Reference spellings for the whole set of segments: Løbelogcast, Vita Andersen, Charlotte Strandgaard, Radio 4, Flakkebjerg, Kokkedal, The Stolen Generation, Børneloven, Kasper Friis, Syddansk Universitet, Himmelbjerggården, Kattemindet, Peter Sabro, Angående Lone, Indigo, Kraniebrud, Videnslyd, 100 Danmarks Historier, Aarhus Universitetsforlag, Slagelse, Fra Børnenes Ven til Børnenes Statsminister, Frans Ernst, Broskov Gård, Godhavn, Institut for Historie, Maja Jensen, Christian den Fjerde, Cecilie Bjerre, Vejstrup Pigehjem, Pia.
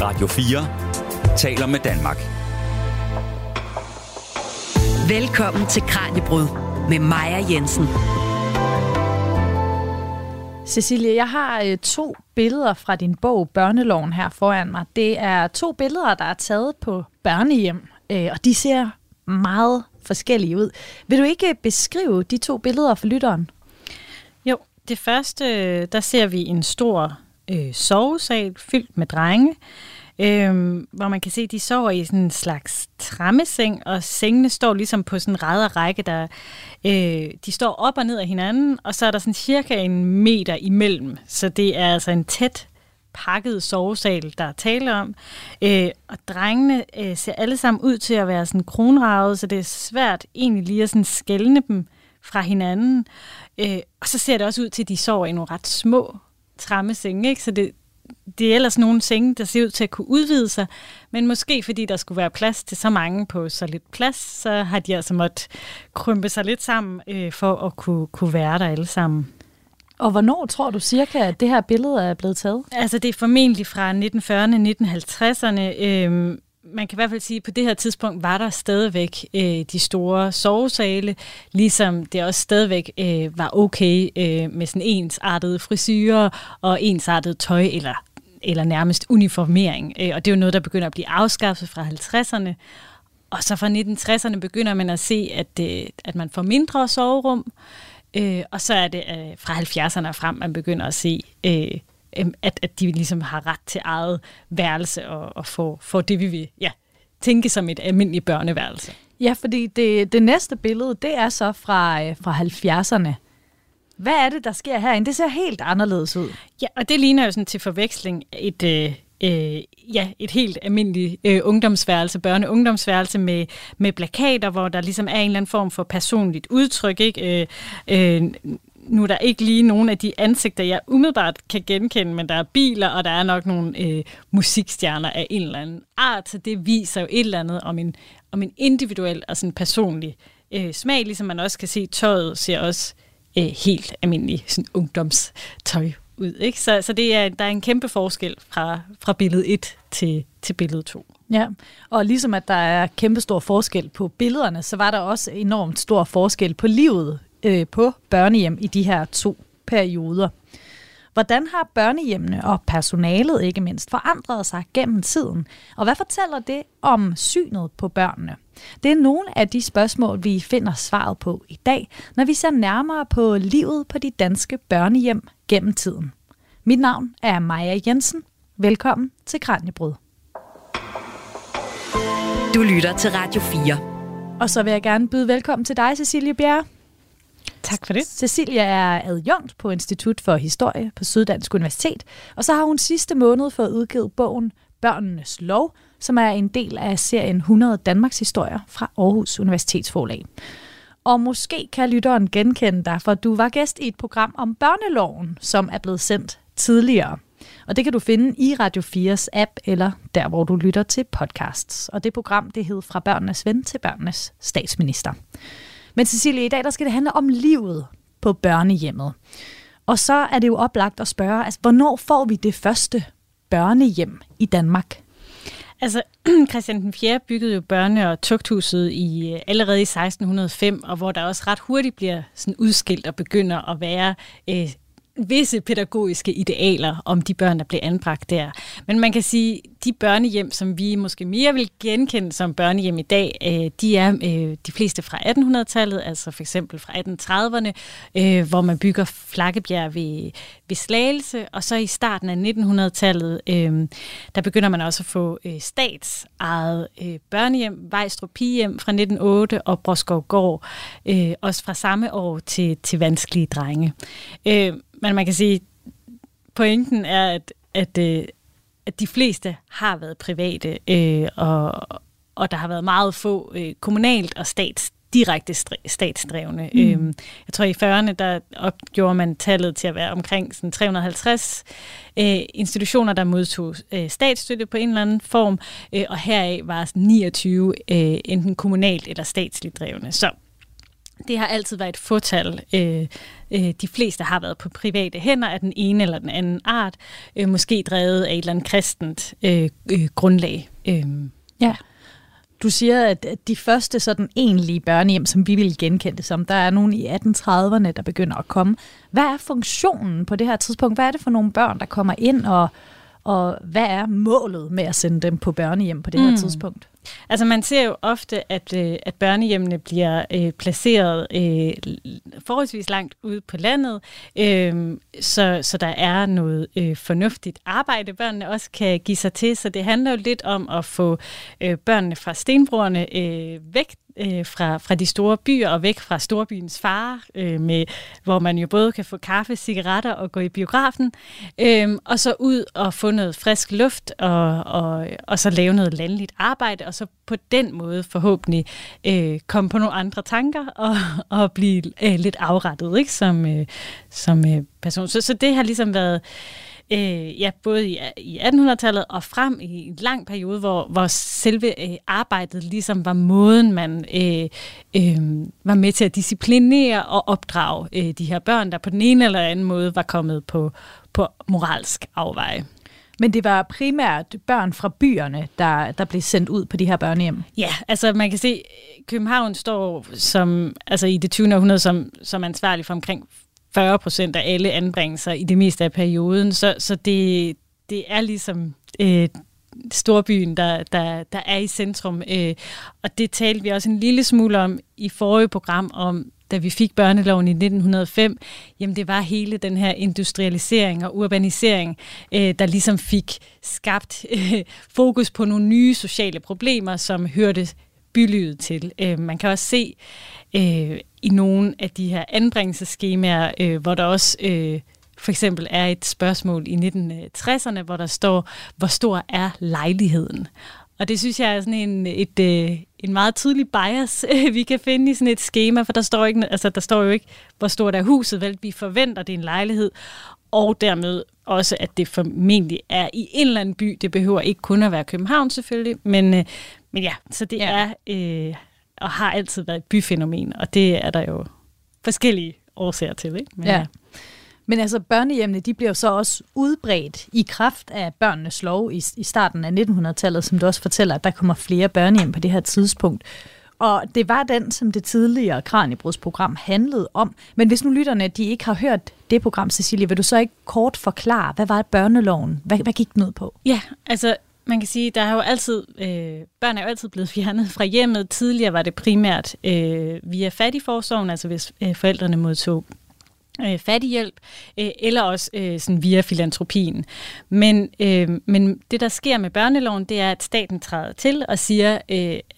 Radio 4 taler med Danmark. Velkommen til Kraniebrud med Maja Jensen. Cecilie, jeg har to billeder fra din bog Børneloven her foran mig. Det er to billeder, der er taget på børnehjem, og de ser meget forskellige ud. Vil du ikke beskrive de to billeder for lytteren? Jo, det første, der ser vi en stor sovesal fyldt med drenge, hvor man kan se, at de sover i sådan en slags trammeseng, og sengene står ligesom på sådan en række, der de står op og ned af hinanden, og så er der sådan cirka en meter imellem, så det er altså en tæt pakket sovesal, der er tale om. Og drengene ser alle sammen ud til at være sådan kronragede, så det er svært egentlig lige at sådan skelne dem fra hinanden. Og så ser det også ud til, at de sover i nogle ret små trammesenge, ikke? Så det er ellers nogle senge, der ser ud til at kunne udvide sig, men måske fordi der skulle være plads til så mange på så lidt plads, så har de altså måttet krympe sig lidt sammen for at kunne være der alle sammen. Og hvornår tror du cirka, at det her billede er blevet taget? Altså det er formentlig fra 1940'erne, 1950'erne. Man kan i hvert fald sige, at på det her tidspunkt var der stadigvæk de store sovesale, ligesom det også stadigvæk var okay med sådan ensartede frisyrer og ensartet tøj eller nærmest uniformering. Og det er jo noget, der begynder at blive afskaffet fra 50'erne. Og så fra 1960'erne begynder man at se, at man får mindre soverum. Og så er det fra 70'erne frem, man begynder at se, at de ligesom har ret til eget værelse og få det, vi vil tænke som et almindeligt børneværelse. Ja, fordi det næste billede, det er så fra 70'erne. Hvad er det, der sker herinde? Det ser helt anderledes ud. Ja, og det ligner jo sådan til forveksling et helt almindeligt ungdomsværelse, børne-ungdomsværelse med plakater, hvor der ligesom er en eller anden form for personligt udtryk, ikke? Nu er der ikke lige nogen af de ansigter, jeg umiddelbart kan genkende, men der er biler, og der er nok nogle musikstjerner af en eller anden art, så det viser jo et eller andet om en individuel og sådan personlig smag, ligesom man også kan se, tøjet ser også helt almindelig sådan ungdomstøj ud, ikke? Så der er en kæmpe forskel fra billede 1 til billede 2. Ja, og ligesom at der er kæmpe stor forskel på billederne, så var der også enormt stor forskel på livet på børnehjem i de her to perioder. Hvordan har børnehjemmene og personalet ikke mindst forandret sig gennem tiden? Og hvad fortæller det om synet på børnene? Det er nogle af de spørgsmål, vi finder svaret på i dag, når vi ser nærmere på livet på de danske børnehjem gennem tiden. Mit navn er Maja Jensen. Velkommen til Kraniebrud. Du lytter til Radio 4. Og så vil jeg gerne byde velkommen til dig, Cecilie Bjerre. Tak for det. Cecilie er adjunkt på Institut for Historie på Syddansk Universitet, og så har hun sidste måned fået udgivet bogen Børnenes Lov, som er en del af serien 100 Danmarks Historier fra Aarhus Universitetsforlag. Og måske kan lytteren genkende dig, for du var gæst i et program om børneloven, som er blevet sendt tidligere. Og det kan du finde i Radio 4's app, eller der, hvor du lytter til podcasts. Og det program, det hed Fra Børnenes Ven til Børnenes Statsminister. Men Cecilie, i dag der skal det handle om livet på børnehjemmet. Og så er det jo oplagt at spørge, altså, hvornår får vi det første børnehjem i Danmark? Altså, Christian den Fjerde byggede jo børne- og tugthuset allerede i 1605, og hvor der også ret hurtigt bliver sådan udskilt og begynder at være visse pædagogiske idealer om de børn, der blev anbragt der. Men man kan sige, de børnehjem, som vi måske mere vil genkende som børnehjem i dag, de er de fleste fra 1800-tallet, altså for eksempel fra 1830'erne, hvor man bygger Flakkebjerg ved Slagelse, og så i starten af 1900-tallet, der begynder man også at få statsejet børnehjem, Vejstrup Pigehjem fra 1908 og Broskov Gård, også fra samme år til vanskelige drenge. Men man kan sige, pointen er, at de fleste har været private, og der har været meget få kommunalt og direkte statsdrevne. Jeg tror, i 40'erne, der opgjorde man tallet til at være omkring sådan 350 institutioner, der modtog statsstøtte på en eller anden form, og heraf var 29 enten kommunalt eller statsligt drevne. Så Det har altid været et fåtal. De fleste har været på private hænder af den ene eller den anden art, måske drevet af et eller andet kristent grundlag. Ja. Du siger, at de første sådan egentlige børnehjem, som vi ville genkende det som, der er nogen i 1830'erne, der begynder at komme. Hvad er funktionen på det her tidspunkt? Hvad er det for nogle børn, der kommer ind, og hvad er målet med at sende dem på børnehjem på det her tidspunkt? Altså man ser jo ofte, at børnehjemmene bliver placeret forholdsvis langt ude på landet, så der er noget fornuftigt arbejde, børnene også kan give sig til. Så det handler jo lidt om at få børnene fra stenbrugerne væk fra de store byer og væk fra storbyens fare, hvor man jo både kan få kaffe, cigaretter og gå i biografen, og så ud og få noget frisk luft og så lave noget landligt arbejde, og så på den måde forhåbentlig komme på nogle andre tanker og blive lidt afrettet, ikke? som person. Så det har ligesom været både i 1800-tallet og frem i en lang periode, hvor selve arbejdet ligesom var måden, man var med til at disciplinere og opdrage de her børn, der på den ene eller anden måde var kommet på moralsk afveje. Men det var primært børn fra byerne, der blev sendt ud på de her børnehjem? Ja, altså man kan se, København står som, altså i det 20. århundrede som ansvarlig for omkring 40% af alle anbringelser i det meste af perioden, så det er ligesom storbyen, der er i centrum. Og det talte vi også en lille smule om i forrige program, om da vi fik børneloven i 1905. Jamen det var hele den her industrialisering og urbanisering, der ligesom fik skabt fokus på nogle nye sociale problemer, som hørte bylivet til. Man kan også se i nogle af de her anbringelsesskemaer, hvor der også for eksempel er et spørgsmål i 1960'erne, hvor der står, hvor stor er lejligheden? Og det synes jeg er sådan en meget tydelig bias, vi kan finde i sådan et skema, for der står jo ikke, hvor stort er huset, vel, vi forventer, det er en lejlighed, og dermed også, at det formentlig er i en eller anden by. Det behøver ikke kun at være København selvfølgelig, men ja, så det er og har altid været et byfænomen, og det er der jo forskellige årsager til, ikke? Men altså børnehjemmene, de bliver jo så også udbredt i kraft af børnenes lov i starten af 1900-tallet, som du også fortæller, at der kommer flere børnehjem på det her tidspunkt. Og det var den, som det tidligere Kraniebruds program handlede om. Men hvis nu lytterne, de ikke har hørt det program, Cecilie, vil du så ikke kort forklare, hvad var børneloven? Hvad gik den ud på? Ja, altså man kan sige, børn er jo altid blevet fjernet fra hjemmet. Tidligere var det primært via fattigforsorgen, altså hvis forældrene modtog fattighjælp, eller også sådan via filantropien. Men det, der sker med børneloven, det er, at staten træder til og siger,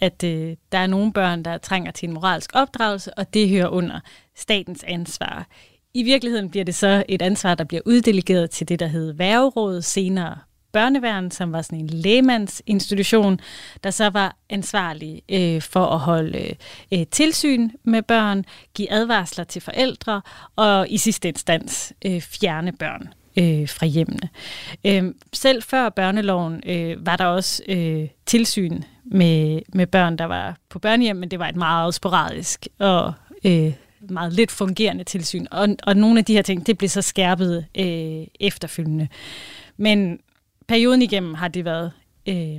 at der er nogle børn, der trænger til en moralsk opdragelse, og det hører under statens ansvar. I virkeligheden bliver det så et ansvar, der bliver uddelegeret til det, der hed værgerådet, senere Børneværen, som var sådan en lægmandsinstitution, der så var ansvarlig for at holde tilsyn med børn, give advarsler til forældre og i sidste instans fjerne børn fra hjemmene. Selv før børneloven var der også tilsyn med børn, der var på børnehjem, men det var et meget sporadisk og meget lidt fungerende tilsyn. Og nogle af de her ting, det blev så skærpet efterfølgende. Men perioden igennem har det været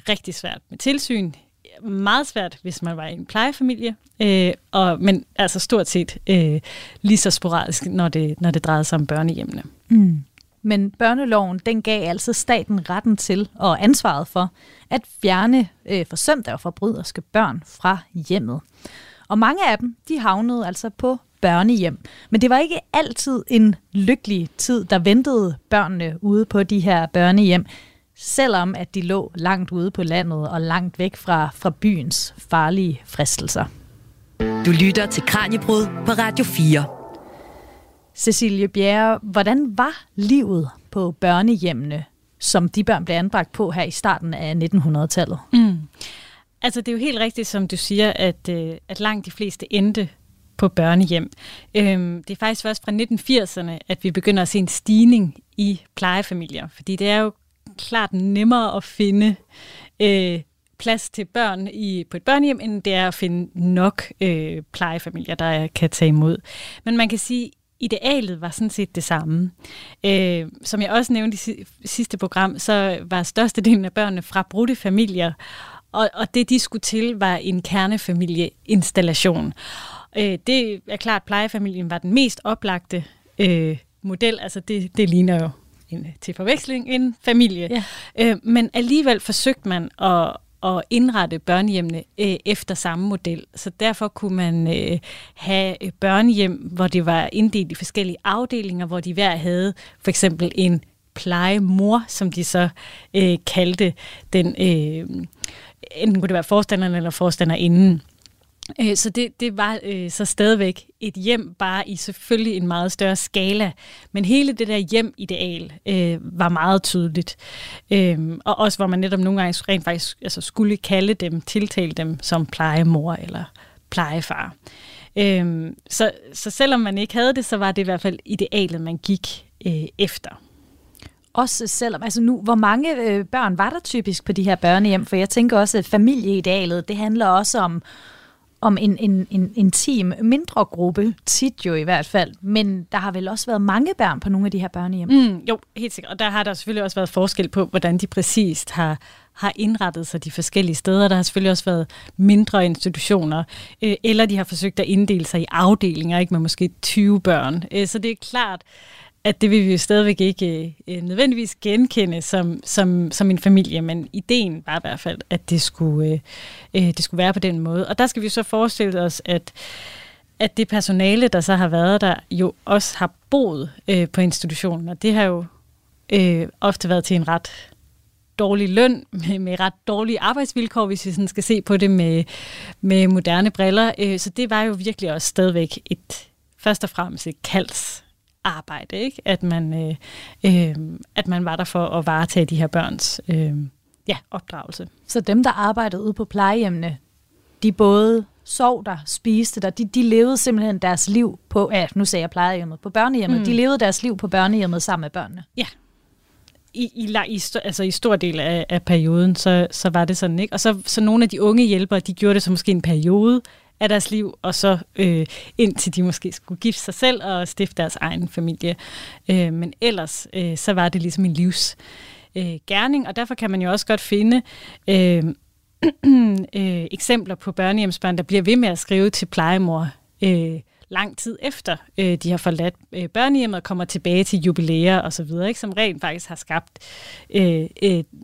rigtig svært med tilsyn. Meget svært, hvis man var i en plejefamilie, men altså stort set lige så sporadisk, når det drejede sig om børnehjemmene. Mm. Men børneloven, den gav altså staten retten til og ansvaret for at fjerne forsømte og forbryderske børn fra hjemmet. Og mange af dem, de havnede altså på børnehjem. Men det var ikke altid en lykkelig tid, der ventede børnene ude på de her børnehjem, selvom at de lå langt ude på landet og langt væk fra byens farlige fristelser. Du lytter til Kraniebrud på Radio 4. Cecilie Bjerre, hvordan var livet på børnehjemmene, som de børn blev anbragt på her i starten af 1900-tallet? Mm. Altså det er jo helt rigtigt, som du siger, at langt de fleste endte på børnehjem. Det er faktisk først fra 1980'erne, at vi begynder at se en stigning i plejefamilier, fordi det er jo klart nemmere at finde plads til børn på et børnehjem, end det er at finde nok plejefamilier, der kan tage imod. Men man kan sige, idealet var sådan set det samme. Som jeg også nævnte i sidste program, så var størstedelen af børnene fra brudte familier, og det de skulle til var en kernefamilieinstallation. Det er klart, at plejefamilien var den mest oplagte model, altså det ligner jo til forveksling en familie. Ja. Men alligevel forsøgte man at indrette børnehjemmene efter samme model. Så derfor kunne man have børnehjem, hvor det var inddelt i forskellige afdelinger, hvor de hver havde for eksempel en plejemor, som de så kaldte den. Enten kunne det være forstanderen eller forstanderinden. Så det var så stadigvæk et hjem, bare i selvfølgelig en meget større skala. Men hele det der hjem-ideal var meget tydeligt. Og også hvor man netop nogle gange rent faktisk altså skulle kalde dem, tiltale dem som plejemor eller plejefar. Så selvom man ikke havde det, så var det i hvert fald idealet, man gik efter. Også selvom, altså nu, hvor mange børn var der typisk på de her børnehjem? For jeg tænker også, at familieidealet, det handler også om en intim mindre gruppe, tit jo i hvert fald, men der har vel også været mange børn på nogle af de her børnehjem? Jo, helt sikkert, og der har der selvfølgelig også været forskel på, hvordan de præcist har indrettet sig de forskellige steder. Der har selvfølgelig også været mindre institutioner, eller de har forsøgt at inddele sig i afdelinger, ikke, med måske 20 børn. Så det er klart, at det vil vi jo stadigvæk ikke nødvendigvis genkende som en familie, men ideen var i hvert fald, at det skulle være på den måde. Og der skal vi så forestille os, at det personale, der så har været der, jo også har boet på institutionen, og det har jo ofte været til en ret dårlig løn, med ret dårlige arbejdsvilkår, hvis vi sådan skal se på det med moderne briller. Så det var jo virkelig også stadigvæk først og fremmest et kaldsarbejde, ikke? At man var der for at varetage de her børns opdragelse. Så dem, der arbejdede ude på plejehjemmene, de både sov der, spiste der, de levede simpelthen deres liv på, nu sagde jeg plejehjemmet, på børnehjemmet, de levede deres liv på børnehjemmet sammen med børnene? Ja, i stor del af perioden, så var det sådan, ikke? Og så nogle af de unge hjælpere, de gjorde det så måske en periode af deres liv, og så indtil de måske skulle gifte sig selv og stifte deres egen familie. Men ellers, så var det ligesom en livsgerning, og derfor kan man jo også godt finde eksempler på børnehjemsbørn, der bliver ved med at skrive til plejemor lang tid efter de har forladt børnehjemmet og kommer tilbage til jubilæer og så videre, ikke? Som rent faktisk har skabt,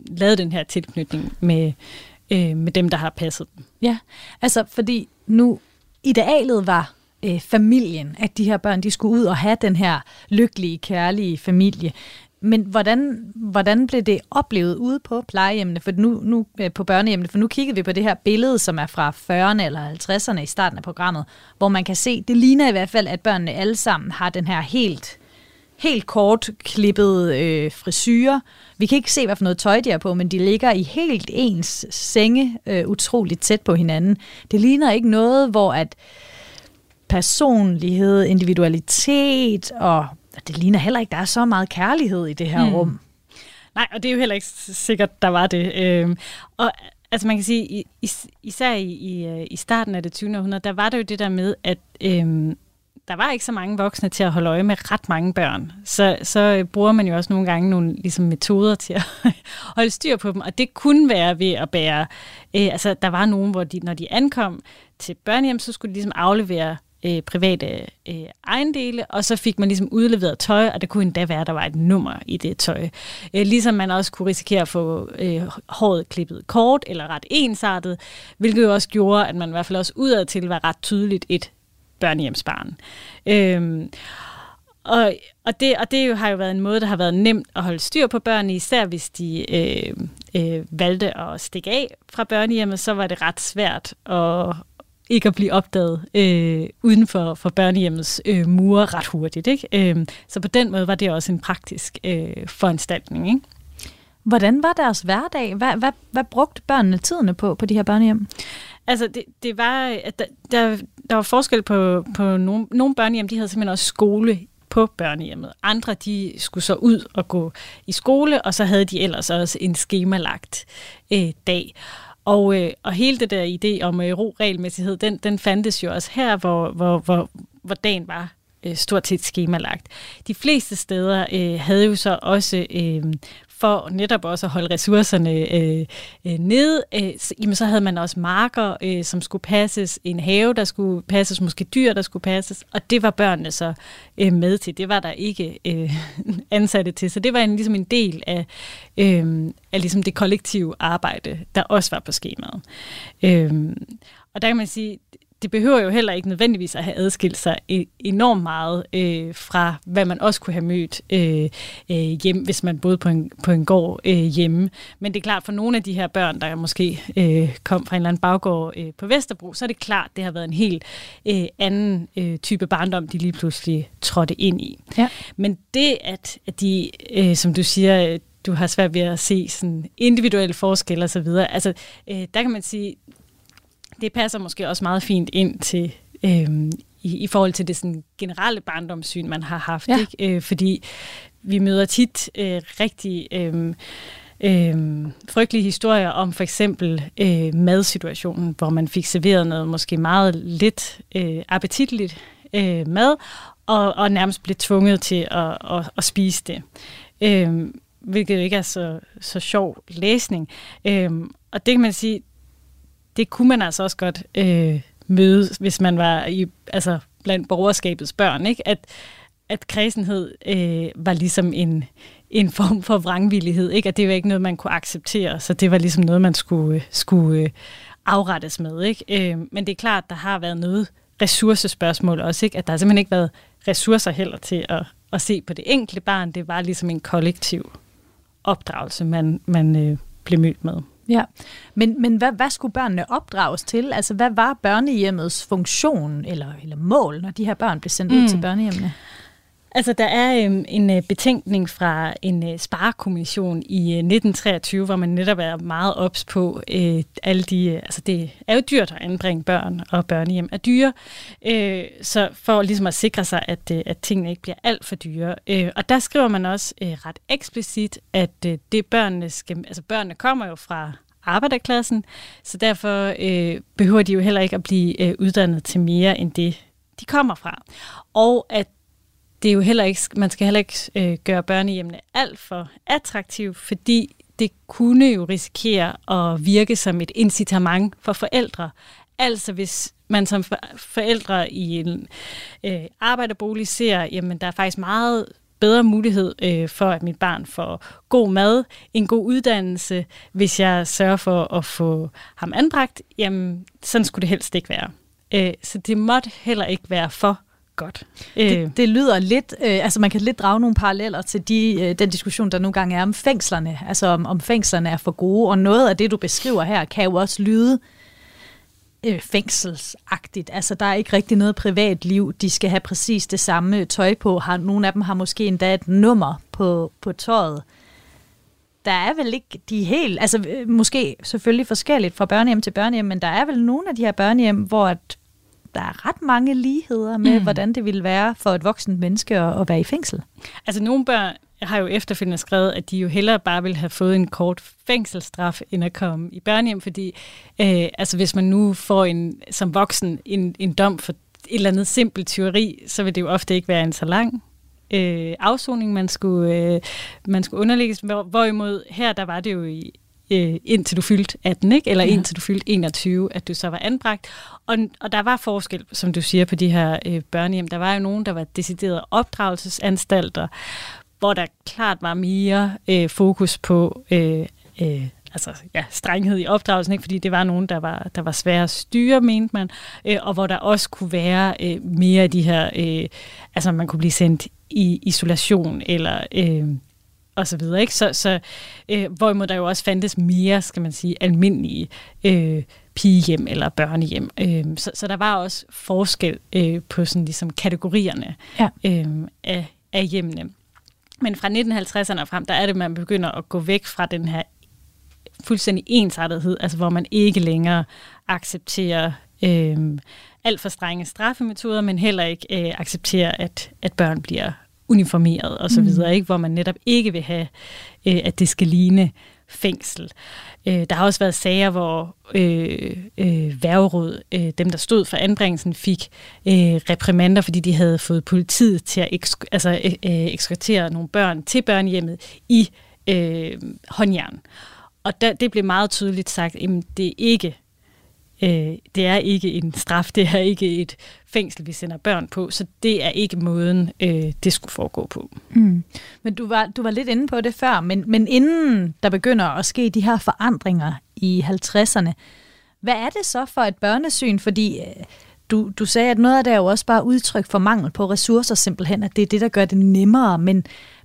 lavet den her tilknytning med dem, der har passet dem. Ja, altså fordi nu idealet var familien, at de her børn, de skulle ud og have den her lykkelige, kærlige familie. Men hvordan blev det oplevet ude på plejehjemmene? For nu på børnehjemmene, for nu kiggede vi på det her billede, som er fra 40'erne eller 50'erne i starten af programmet, hvor man kan se, det ligner i hvert fald, at børnene alle sammen har den her helt kort klippede frisyrer. Vi kan ikke se, hvad for noget tøj de er på, men de ligger i helt ens senge, utroligt tæt på hinanden. Det ligner ikke noget, hvor at personlighed, individualitet, og det ligner heller ikke, der er så meget kærlighed i det her rum. Nej, og det er jo heller ikke sikkert, der var det. Og altså man kan sige, især i starten af det 20. århundrede, der var det jo det der med, at der var ikke så mange voksne til at holde øje med ret mange børn. Så bruger man jo også nogle gange nogle ligesom, metoder til at holde styr på dem. Og det kunne være ved at bære... altså, der var nogen, hvor når de ankom til børnehjem, så skulle de ligesom aflevere private ejendele, og så fik man ligesom udleveret tøj, og det kunne endda være, at der var et nummer i det tøj. Ligesom man også kunne risikere at få håret klippet kort eller ret ensartet, hvilket jo også gjorde, at man i hvert fald også udadtil var ret tydeligt et børnehjemsbarn. Det jo har jo været en måde, der har været nemt at holde styr på børnene, især hvis de valgte at stikke af fra børnehjemmet, så var det ret svært at ikke at blive opdaget uden for børnehjemmets mure ret hurtigt. Ikke? Så på den måde var det også en praktisk foranstaltning. Ikke? Hvordan var deres hverdag? Hvad brugte børnene tiderne på de her børnehjem? Altså, det var, at der var forskel på nogle børnehjem, de havde simpelthen også skole på børnehjemmet. Andre, de skulle så ud og gå i skole, og så havde de ellers også en skemalagt dag. Og hele det der idé om ro regelmæssighed, den fandtes jo også her, hvor dagen var stort set skemalagt. De fleste steder havde jo så også, for netop også at holde ressourcerne nede, jamen så havde man også marker, som skulle passes, en have, der skulle passes, måske dyr, der skulle passes, og det var børnene så med til. Det var der ikke ansatte til, så det var ligesom en del af ligesom det kollektive arbejde, der også var på skemaet. Og der kan man sige, det behøver jo heller ikke nødvendigvis at have adskilt sig enormt meget fra, hvad man også kunne have mødt hjem, hvis man boede på en gård hjemme. Men det er klart, for nogle af de her børn, der måske kom fra en eller anden baggård på Vesterbro, så er det klart, det har været en helt anden type barndom, de lige pludselig trådte ind i. Ja. Men det, at de, som du siger, du har svært ved at se sådan individuelle forskelle osv., altså der kan man sige, det passer måske også meget fint ind til i forhold til det sådan generelle barndomssyn, man har haft. Ja. Ikke? Fordi vi møder tit rigtig frygtelige historier om for eksempel madsituationen, hvor man fik serveret noget måske meget lidt appetitligt mad, og nærmest blev tvunget til at spise det. Hvilket jo ikke er så sjov læsning. Og det kan man sige, det kunne man altså også godt møde, hvis man var blandt borgerskabets børn, ikke? At kræsenhed var ligesom en form for vrangvillighed, ikke? At det var ikke noget, man kunne acceptere, så det var ligesom noget, man skulle afrettes med, ikke? Men det er klart, der har været noget ressourcespørgsmål også, ikke? At der simpelthen ikke været ressourcer heller til at se på det enkelte barn. Det var ligesom en kollektiv opdragelse, man blev mødt med. Ja, men hvad skulle børnene opdrages til? Altså, hvad var børnehjemmets funktion eller mål, når de her børn blev sendt ud til børnehjemmene? Altså, der er en betænkning fra en sparekommission i 1923, hvor man netop er meget ops på alle de... Altså, det er jo dyrt at anbringe børn, og børnehjem er dyre. Så for ligesom at sikre sig, at tingene ikke bliver alt for dyre. Og der skriver man også ret eksplicit, at det børnene skal... Altså, børnene kommer jo fra arbejderklassen, så derfor behøver de jo heller ikke at blive uddannet til mere end det, de kommer fra. Og at det er jo heller ikke, man skal heller ikke gøre børnehjemmene alt for attraktive, fordi det kunne jo risikere at virke som et incitament for forældre. Altså hvis man som forældre i en arbejderbolig ser, jamen der er faktisk meget bedre mulighed for, at mit barn får god mad, en god uddannelse, hvis jeg sørger for at få ham anbragt, jamen sådan skulle det helst ikke være. Så det måtte heller ikke være for godt. Det lyder lidt, man kan lidt drage nogle paralleller til den diskussion, der nogle gange er om fængslerne, altså om fængslerne er for gode, og noget af det, du beskriver her, kan jo også lyde fængselsagtigt. Altså, der er ikke rigtig noget privatliv, de skal have præcis det samme tøj på, nogle af dem har måske endda et nummer på tøjet. Der er vel ikke de helt, altså måske selvfølgelig forskelligt fra børnehjem til børnehjem, men der er vel nogle af de her børnehjem, hvor der er ret mange ligheder med, hvordan det ville være for et voksent menneske at være i fængsel. Altså, nogle børn har jo efterfølgende skrevet, at de jo hellere bare ville have fået en kort fængselsstraf, end at komme i børnehjem, fordi hvis man nu får som voksen en dom for et eller andet simpelt tyveri, så vil det jo ofte ikke være en så lang afsoning, man skulle underlægges. Hvorimod her, der var det jo i indtil du fyldte 18, ikke? Eller indtil du fyldte 21, at du så var anbragt. Og der var forskel, som du siger, på de her børnehjem. Der var jo nogen, der var deciderede opdragelsesanstalter, hvor der klart var mere fokus på strenghed i opdragelsen, ikke? Fordi det var nogen, der var svære at styre, mente man, og hvor der også kunne være mere af de her, man kunne blive sendt i isolation, eller... og så videre, ikke? Så hvorimod der jo også fandtes mere, skal man sige, almindelige pigehjem eller børnehjem. Så der var også forskel på sådan ligesom kategorierne af hjemmene. Men fra 1950'erne og frem, der er det, man begynder at gå væk fra den her fuldstændig ensartethed, altså hvor man ikke længere accepterer alt for strenge straffemetoder, men heller ikke accepterer, at børn bliver uniformeret og så videre, ikke? Hvor man netop ikke vil have, at det skal ligne fængsel. Der har også været sager, hvor værgeråd, dem der stod for anbringelsen, fik reprimander, fordi de havde fået politiet til at ekskortere nogle børn til børnehjemmet i håndjern. Og der, det blev meget tydeligt sagt, at det er ikke en straf, det er ikke et fængsel, vi sender børn på, så det er ikke måden, det skulle foregå på. Mm. Men du var lidt inde på det før, men inden der begynder at ske de her forandringer i 50'erne, hvad er det så for et børnesyn? Fordi du sagde, at noget af det er jo også bare udtryk for mangel på ressourcer simpelthen, at det er det, der gør det nemmere,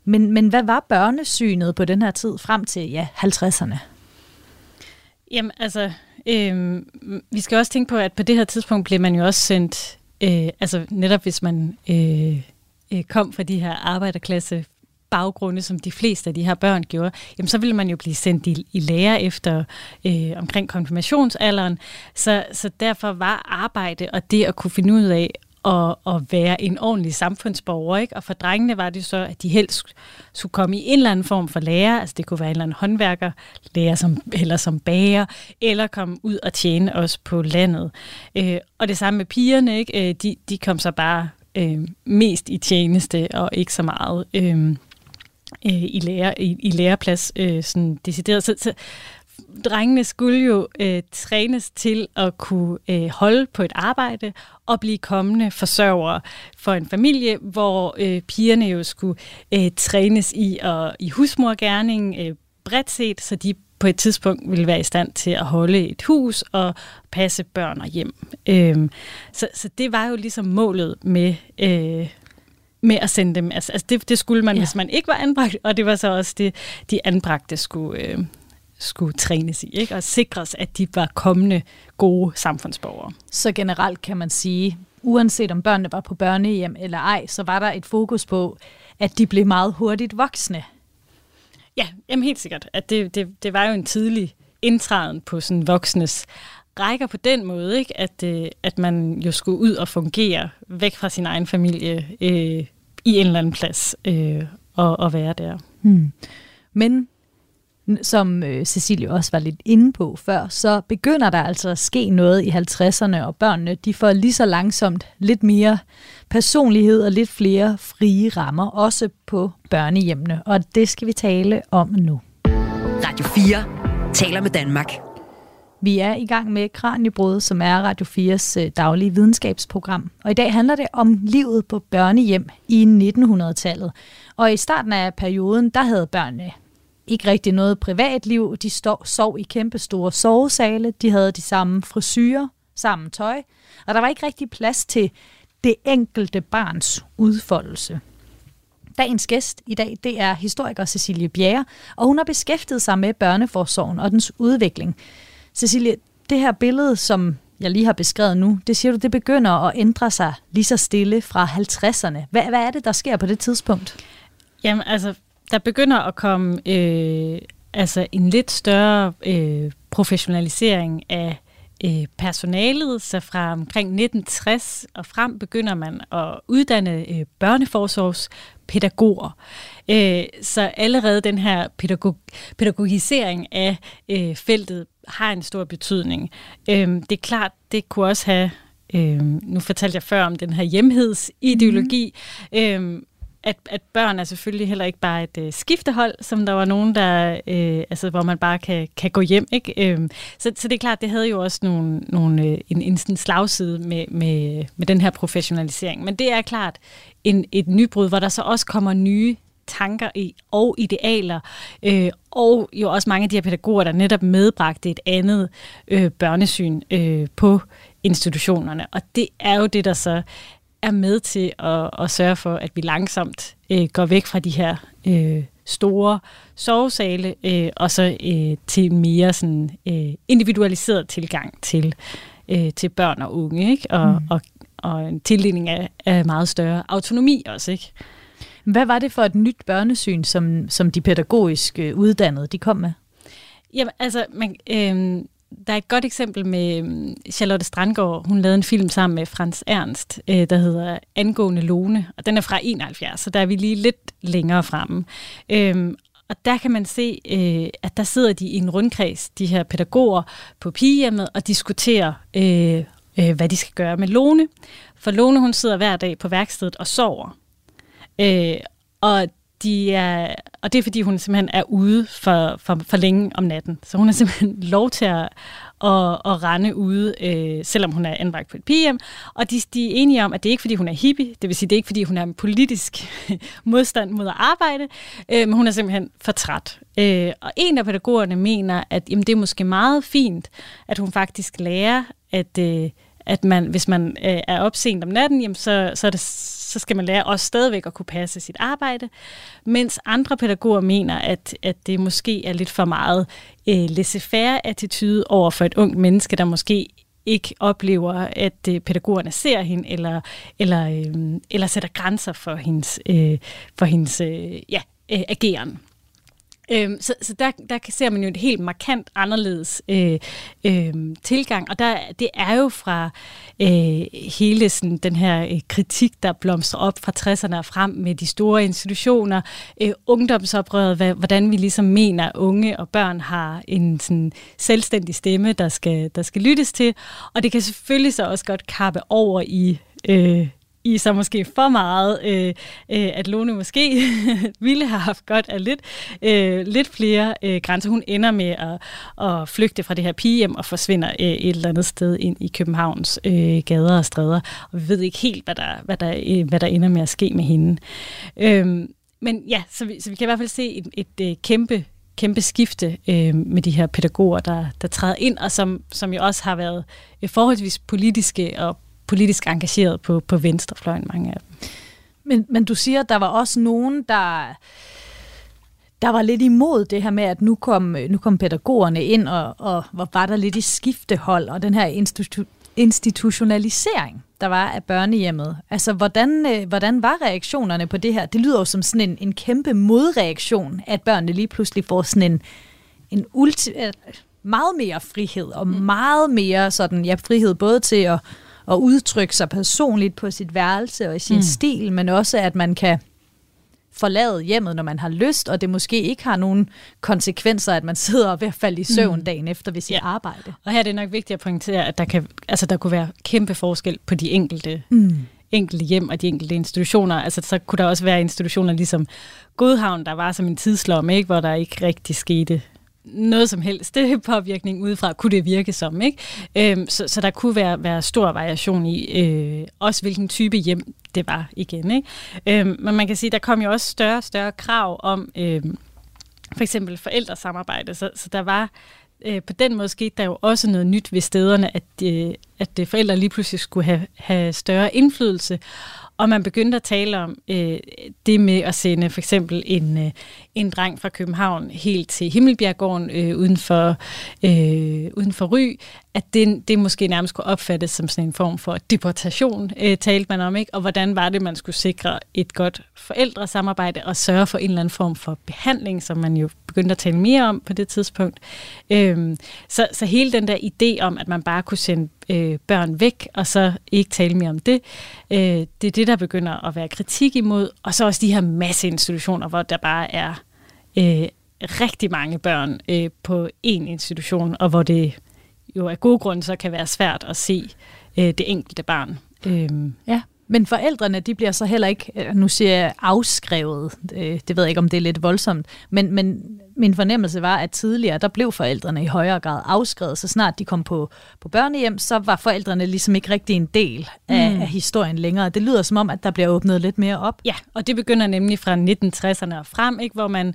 men hvad var børnesynet på den her tid frem til 50'erne? Jamen altså, vi skal også tænke på, at på det her tidspunkt blev man jo også sendt, netop hvis man kom fra de her arbejderklasse baggrunde, som de fleste af de her børn gjorde, jamen så ville man jo blive sendt i lære efter omkring konfirmationsalderen. Så derfor var arbejde og det at kunne finde ud af at være en ordentlig samfundsborger, ikke? Og for drengene var det så, at de helst skulle komme i en eller anden form for lærer, altså det kunne være en eller anden håndværker, lærer eller som bager, eller komme ud og tjene os på landet. Og det samme med pigerne, ikke? De kom så bare mest i tjeneste og ikke så meget i læreplads sådan decideret. Så drengene skulle jo trænes til at kunne holde på et arbejde og blive kommende forsørgere for en familie, hvor pigerne jo skulle trænes i husmorgerning bredt set, så de på et tidspunkt ville være i stand til at holde et hus og passe børn og hjem. Så det var jo ligesom målet med med at sende dem. Altså det skulle man, hvis man ikke var anbragt, og det var så også det, de anbragte skulle trænes i, ikke? Og sikres, at de var kommende gode samfundsborgere. Så generelt kan man sige, uanset om børnene var på børnehjem eller ej, så var der et fokus på, at de blev meget hurtigt voksne. Ja, jamen helt sikkert. At det var jo en tidlig indtræden på sådan voksnes rækker på den måde, ikke? At man jo skulle ud og fungere væk fra sin egen familie i en eller anden plads og være der. Hmm. Men som Cecilie også var lidt inde på før, så begynder der altså at ske noget i 50'erne, og børnene de får lige så langsomt lidt mere personlighed og lidt flere frie rammer, også på børnehjemmene, og det skal vi tale om nu. Radio 4 taler med Danmark. Vi er i gang med Kraniebrud, som er Radio 4's daglige videnskabsprogram. Og i dag handler det om livet på børnehjem i 1900-tallet. Og i starten af perioden, der havde børnene ikke rigtig noget privatliv. De sov i kæmpe store sovesale. De havde de samme frisyrer, samme tøj. Og der var ikke rigtig plads til det enkelte barns udfoldelse. Dagens gæst i dag, det er historiker Cecilie Bjerre, og hun har beskæftiget sig med børneforsorgen og dens udvikling. Cecilie, det her billede, som jeg lige har beskrevet nu, det siger du, det begynder at ændre sig lige så stille fra 50'erne. Hvad er det, der sker på det tidspunkt? Jamen altså, der begynder at komme en lidt større professionalisering af personalet, så fra omkring 1960 og frem begynder man at uddanne børneforsorgspædagoger. Så allerede den her pædagogisering af feltet har en stor betydning. Det er klart, det kunne også have, nu fortalte jeg før om den her hjemhedsideologi, at børn er selvfølgelig heller ikke bare et skiftehold, som der var nogen, der hvor man bare kan gå hjem, ikke? Så det er klart, det havde jo også en slagside med den her professionalisering. Men det er klart et nybrud, hvor der så også kommer nye tanker i, og idealer, og jo også mange af de her pædagoger, der netop medbragte et andet børnesyn på institutionerne. Og det er jo det, der så er med til at sørge for, at vi langsomt går væk fra de her store sovesale, og så til mere sådan individualiseret tilgang til børn og unge, ikke? Og en tildeling af meget større autonomi også, ikke? Hvad var det for et nyt børnesyn, som de pædagogisk uddannede, de kom med? Jamen, altså, der er et godt eksempel med Charlotte Strandgaard. Hun lavede en film sammen med Frans Ernst, der hedder Angående Lone, og den er fra 71, så der er vi lige lidt længere fremme. Og der kan man se, at der sidder de i en rundkreds, de her pædagoger på pigehjemmet, og diskuterer, hvad de skal gøre med Lone. For Lone, hun sidder hver dag på værkstedet og sover. Og det er, fordi hun simpelthen er ude for længe om natten. Så hun har simpelthen lov til at rende ude, selvom hun er anbragt på et pigehjem. Og de er enige om, at det er ikke, fordi hun er hippie. Det vil sige, det er ikke, fordi hun er en politisk modstand mod at arbejde. Men hun er simpelthen for træt. Og en af pædagogerne mener, at jamen, det er måske meget fint, at hun faktisk lærer, at man, hvis man er op sent om natten, jamen så skal man lære også stadigvæk at kunne passe sit arbejde, mens andre pædagoger mener, at det måske er lidt for meget laissez-faire-attitude over for et ungt menneske, der måske ikke oplever, at pædagogerne ser hende, eller sætter grænser for hendes ageren. Så der ser man jo et helt markant anderledes tilgang, og det er jo fra hele sådan, den her kritik, der blomstrer op fra 60'erne og frem med de store institutioner, ungdomsoprøret, hvordan vi ligesom mener, at unge og børn har en sådan, selvstændig stemme, der skal lyttes til, og det kan selvfølgelig så også godt kappe over i så måske for meget, at Lone måske ville have haft godt af lidt flere grænser. Hun ender med at flygte fra det her pigehjem og forsvinder et eller andet sted ind i Københavns gader og stræder. Og vi ved ikke helt, hvad der ender med at ske med hende. Men ja, så vi kan i hvert fald se et kæmpe skifte med de her pædagoger, der træder ind, og som jo også har været forholdsvis politiske og politisk engageret på venstrefløjen, mange af dem. Men du siger, at der var også nogen, der var lidt imod det her med, at nu kom pædagogerne ind, og var der lidt i skiftehold, og den her institutionalisering, der var af børnehjemmet. Altså, hvordan var reaktionerne på det her? Det lyder jo som sådan en kæmpe modreaktion, at børnene lige pludselig får sådan en meget mere frihed, og meget mere sådan, ja, frihed både til at udtrykke sig personligt på sit værelse og i sin stil, men også at man kan forlade hjemmet, når man har lyst, og det måske ikke har nogen konsekvenser, at man sidder ved at falde i søvn dagen efter ved sit arbejde. Og her er det nok vigtigt at pointere, at der kunne være kæmpe forskel på de enkelte hjem og de enkelte institutioner. Altså, så kunne der også være institutioner ligesom Godhavn, der var som en tidslomme, ikke, hvor der ikke rigtig skete noget som helst. Det er påvirkning udefra, kunne det virke som, ikke? Så der kunne være stor variation i også hvilken type hjem det var igen, ikke? Men man kan sige, der kom jo også større krav om for eksempel forældresamarbejde. Så der var på den måde skete der jo også noget nyt ved stederne, at forældre lige pludselig skulle have større indflydelse. Og man begyndte at tale om det med at sende for eksempel en dreng fra København helt til Himmelbjerggården uden for Ry, at det måske nærmest kunne opfattes som sådan en form for deportation, talte man om, ikke? Og hvordan var det, man skulle sikre et godt forældresamarbejde og sørge for en eller anden form for behandling, som man jo begyndte at tale mere om på det tidspunkt. Så hele den der idé om, at man bare kunne sende børn væk, og så ikke tale mere om det. Det er det, der begynder at være kritik imod. Og så også de her masse institutioner, hvor der bare er rigtig mange børn på én institution, og hvor det jo af gode grunde så kan være svært at se det enkelte barn. Ja. Men forældrene, de bliver så heller ikke, nu siger jeg afskrevet, det ved jeg ikke, om det er lidt voldsomt, men min fornemmelse var, at tidligere, der blev forældrene i højere grad afskrevet, så snart de kom på børnehjem, så var forældrene ligesom ikke rigtig en del af historien længere. Det lyder som om, at der bliver åbnet lidt mere op. Ja, og det begynder nemlig fra 1960'erne og frem, ikke, hvor man,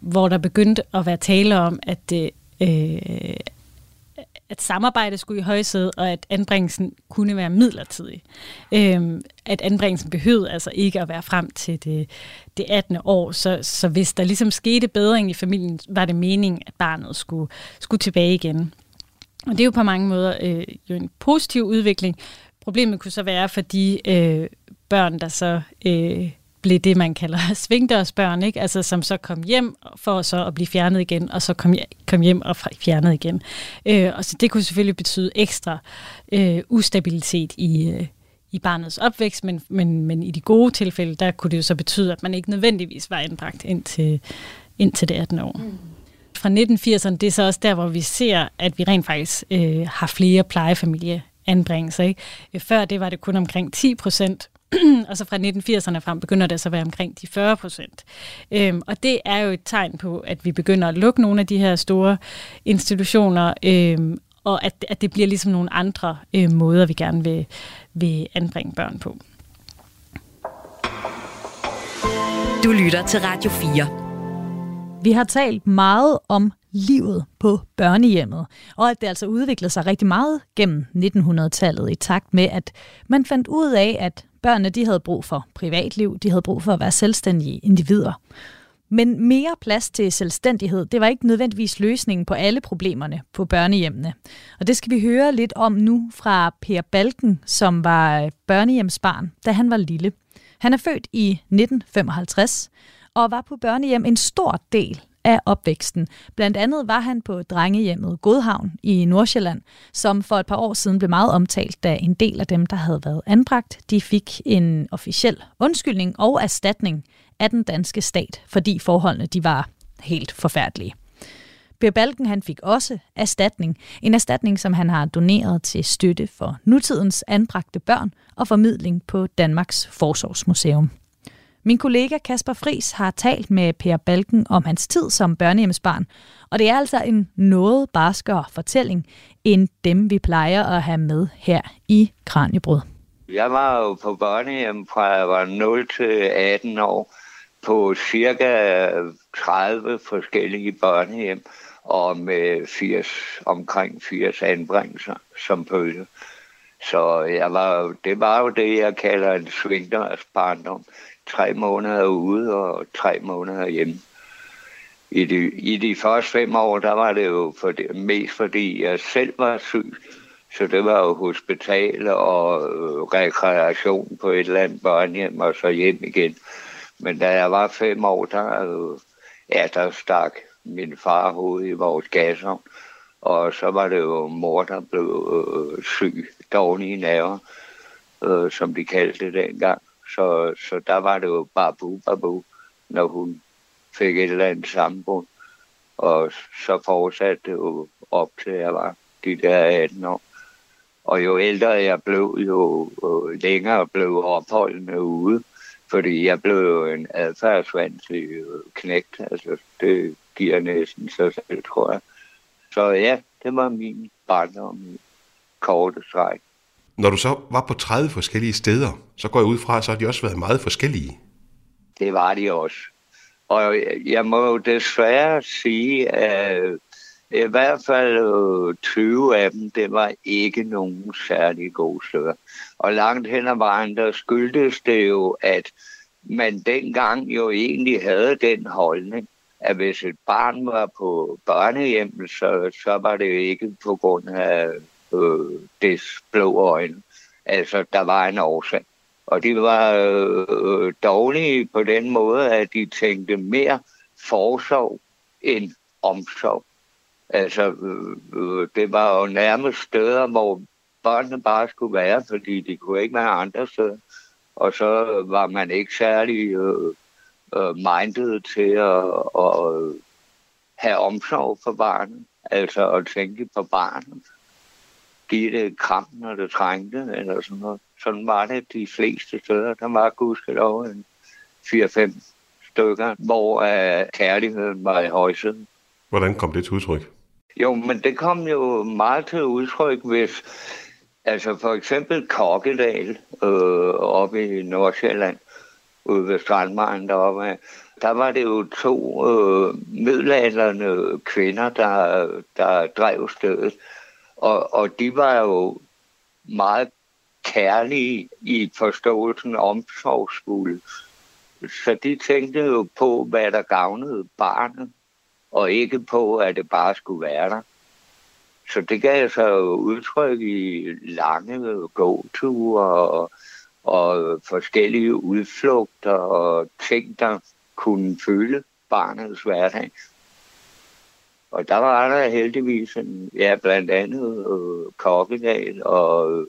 hvor der begyndte at være tale om, at samarbejde skulle i højsædet, og at anbringelsen kunne være midlertidig. At anbringelsen behøvede altså ikke at være frem til det 18. år, så hvis der ligesom skete bedring i familien, var det meningen, at barnet skulle tilbage igen. Og det er jo på mange måder jo en positiv udvikling. Problemet kunne så være for de børn, der så blev det, man kalder svingdørsbørn, ikke? Altså, som så kom hjem for så at blive fjernet igen, og så kom hjem og fjernet igen. Og så det kunne selvfølgelig betyde ekstra ustabilitet i i barnets opvækst, men i de gode tilfælde, der kunne det jo så betyde, at man ikke nødvendigvis var anbragt indtil det 18. år. Mm. Fra 1980'erne, det er så også der, hvor vi ser, at vi rent faktisk har flere plejefamilieanbringelser, ikke? Før det var det kun omkring 10%, og så fra 1980'erne frem begynder det så at være omkring de 40%. Og det er jo et tegn på, at vi begynder at lukke nogle af de her store institutioner, og at det bliver ligesom nogle andre måder, vi gerne vil anbringe børn på. Du lytter til Radio 4. Vi har talt meget om livet på børnehjemmet, og at det altså udviklede sig rigtig meget gennem 1900-tallet i takt med, at man fandt ud af, at børnene de havde brug for privatliv, de havde brug for at være selvstændige individer. Men mere plads til selvstændighed, det var ikke nødvendigvis løsningen på alle problemerne på børnehjemmene. Og det skal vi høre lidt om nu fra Per Balken, som var børnehjemsbarn, da han var lille. Han er født i 1955, og var på børnehjem en stor del af opvæksten. Blandt andet var han på drengehjemmet Godhavn i Nordsjælland, som for et par år siden blev meget omtalt, da en del af dem, der havde været anbragt, de fik en officiel undskyldning og erstatning af den danske stat, fordi forholdene de var helt forfærdelige. Per Balken han fik også erstatning. En erstatning, som han har doneret til støtte for nutidens anbragte børn og formidling på Danmarks Forsorgsmuseum. Min kollega Kasper Friis har talt med Per Balken om hans tid som børnehjemsbarn, og det er altså en noget barskere fortælling end dem, vi plejer at have med her i Kraniebrud. Jeg var jo på børnehjem fra jeg var 0 til 18 år på cirka 30 forskellige børnehjem og med omkring 80 anbringelser som følge. Så det var jo det, jeg kalder en svinders barndom. 3 måneder ude og 3 måneder hjemme. I de første 5 år, der var det jo mest fordi jeg selv var syg. Så det var jo hospital og rekreation på et eller andet børnehjem og så hjem igen. Men da jeg var 5 år, der stak min far hovedet i vores gasovn. Og så var det jo mor, der blev syg, dårlige nerver, som de kaldte det dengang. Så der var det jo babu, når hun fik et eller andet sammenbrud. Og så fortsatte det jo op til, jeg var de der 18 år. Og jo ældre jeg blev, jo længere blev opholdene ude. Fordi jeg blev jo en adfærdsvanskelig knægt. Altså, det giver næsten sig selv, tror jeg. Så ja, det var min barndom i korte træk. Når du så var på 30 forskellige steder, så går jeg ud fra, så har de også været meget forskellige. Det var de også. Og jeg må jo desværre sige, at i hvert fald 20 af dem, det var ikke nogen særlig gode steder. Og langt hen ad vejen, der skyldtes det jo, at man dengang jo egentlig havde den holdning, at hvis et barn var på børnehjem, så var det ikke på grund af des blå øjne. Altså, der var en årsag. Og de var dårlige på den måde, at de tænkte mere forsorg end omsorg. Altså, det var jo nærmest steder, hvor børnene bare skulle være, fordi de kunne ikke være andre steder. Og så var man ikke særlig minded til at have omsorg for barnet. Altså at tænke på barnet. Give det kram, når det trængte, eller sådan noget. Sådan var det de fleste steder. Der var gudskelov 4-5 stykker, hvor kærligheden var i højsiden. Hvordan kom det til udtryk? Jo, men det kom jo meget til udtryk, hvis altså for eksempel Kokkedal oppe i Nordsjælland, ude ved Strandmagen deroppe, der var det jo 2 middelaldrende kvinder, der drev stedet. Og de var jo meget kærlige i forståelsen omsorgsfulde. Så de tænkte jo på, hvad der gavnede barnet, og ikke på, at det bare skulle være der. Så det gav sig jo udtryk i lange gåture og forskellige udflugter og ting, der kunne fylde barnets hverdag. Og der var der heldigvis blandt andet Kokkedal og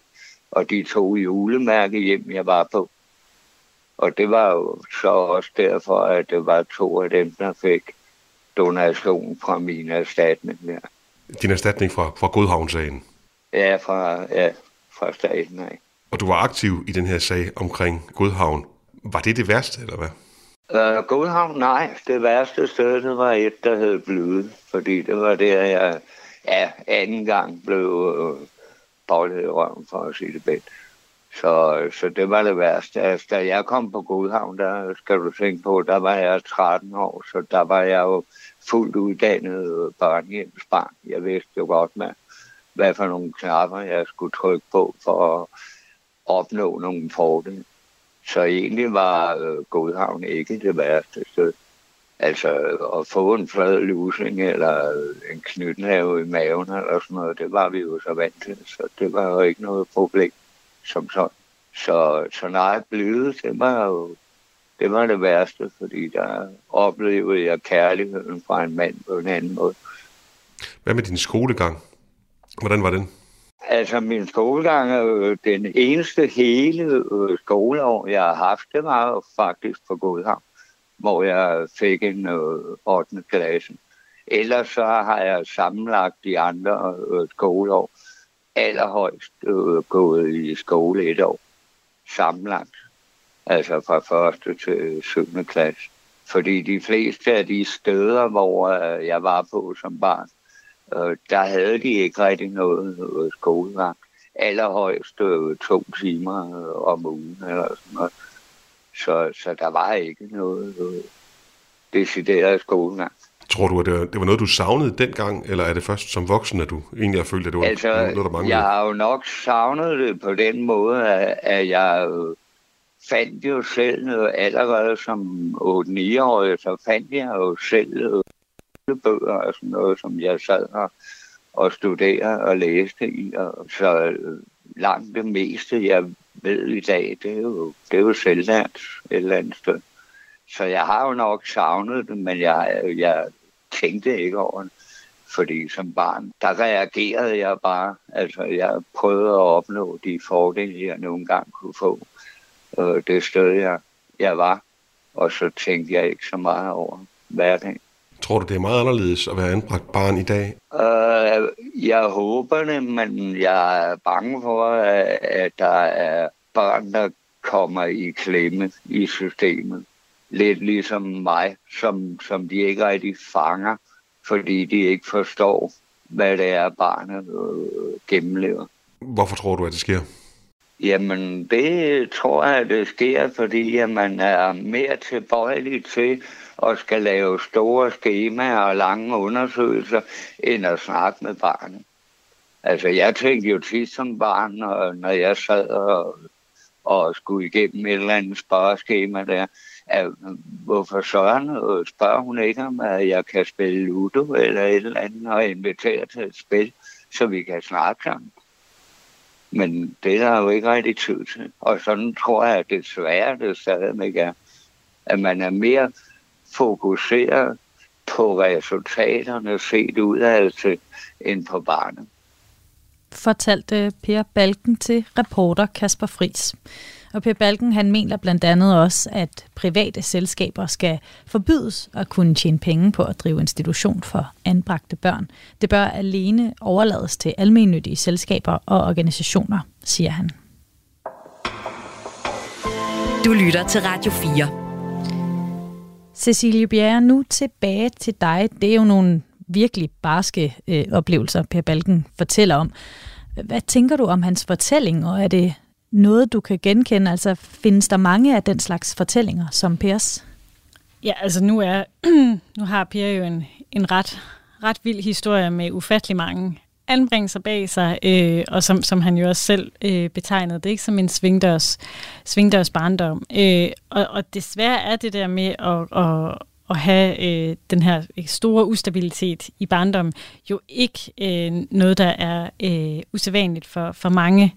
og de tog julemærke hjem, jeg var på. Og det var jo så også derfor, at det var to af dem, der fik donation fra min erstatning. Ja. Din erstatning fra Godhavn-sagen? Ja, fra staten af. Og du var aktiv i den her sag omkring Godhavn. Var det det værste, eller hvad? Godhavn, nej. Det værste sted, det var et, der hed Bløde. Fordi det var der, jeg anden gang blev bollet i røven, for at sige det bedre. Så det var det værste. Altså, da jeg kom på Godhavn, der skal du tænke på, der var jeg 13 år, så der var jeg jo fuldt uddannet børnehjemsbarn. Jeg vidste jo godt med, hvad for nogle knapper jeg skulle trykke på for at opnå nogle fordele. Så egentlig var Godhavn ikke det værste sted. Altså at få en flad lusing eller en knytnæve i maven eller sådan noget, det var vi jo så vant til, så det var jo ikke noget problem som sådan. Så nej, Bløde, det var det værste, fordi der oplevede jeg kærligheden fra en mand på en anden måde. Hvad med din skolegang? Hvordan var den? Altså min skolegang, den eneste hele skoleår, jeg har haft, det var jo faktisk på Godhavn, hvor jeg fik en 8. klasse. Ellers så har jeg sammenlagt de andre skoleår, allerhøjst gået i skole et år, sammenlagt, altså fra 1. til 7. klasse. Fordi de fleste af de steder, hvor jeg var på som barn, der havde de ikke rigtig noget skolegang. Allerhøjst 2 timer om ugen eller sådan noget. Så der var ikke noget decideret skolegang. Tror du, at det var noget, du savnede dengang, eller er det først som voksen, at du egentlig har følt, at det var altså, noget, der manglede? Jeg har jo nok savnet det på den måde, at jeg fandt jo selv noget allerede som 8-9-årig, så fandt jeg jo selv bøger og sådan noget, som jeg sad og studerede og læste i. Og så langt det meste, jeg ved i dag, det er jo selvlært et eller andet sted. Så jeg har jo nok savnet det, men jeg tænkte ikke over det. Fordi som barn, der reagerede jeg bare. Altså, jeg prøvede at opnå de fordele, jeg nogle gange kunne få det sted, jeg var. Og så tænkte jeg ikke så meget over hverdagen. Tror du, det er meget anderledes at være anbragt barn i dag? Jeg håber det, men jeg er bange for, at der er børn, der kommer i klemme i systemet. Lidt ligesom mig, som de ikke rigtig fanger, fordi de ikke forstår, hvad det er, barnet gennemlever. Hvorfor tror du, at det sker? Jamen, det tror jeg, at det sker, fordi man er mere tilbøjelig til at skal lave store skemaer og lange undersøgelser, end at snakke med barnet. Altså, jeg tænkte jo tit som barn, når jeg sad og skulle igennem et eller andet spørgeskema der, at hvorfor søren spørger hun ikke om, at jeg kan spille ludo eller et eller andet og invitere til et spil, så vi kan snakke sammen. Men det er der jo ikke rigtig tid til. Og sådan tror jeg, at det svære stadigvæk er, at man er mere fokuseret på resultaterne set ud af det, end på barnet. Fortalte Per Balken til reporter Kasper Friis. Og Per Balken, han mener blandt andet også, at private selskaber skal forbydes at kunne tjene penge på at drive institution for anbragte børn. Det bør alene overlades til almennyttige selskaber og organisationer, siger han. Du lytter til Radio 4. Cecilie Bjerre, nu tilbage til dig. Det er jo nogle virkelig barske oplevelser, Per Balken fortæller om. Hvad tænker du om hans fortælling, og er det noget, du kan genkende? Altså, findes der mange af den slags fortællinger som Pers? Ja, altså nu har Per jo en ret vild historie med ufattelig mange anbringelser bag sig, og som han jo også selv betegnede det, ikke, som en svingdørs barndom. Og desværre er det der med at have den her store ustabilitet i barndommen jo ikke noget, der er usædvanligt for mange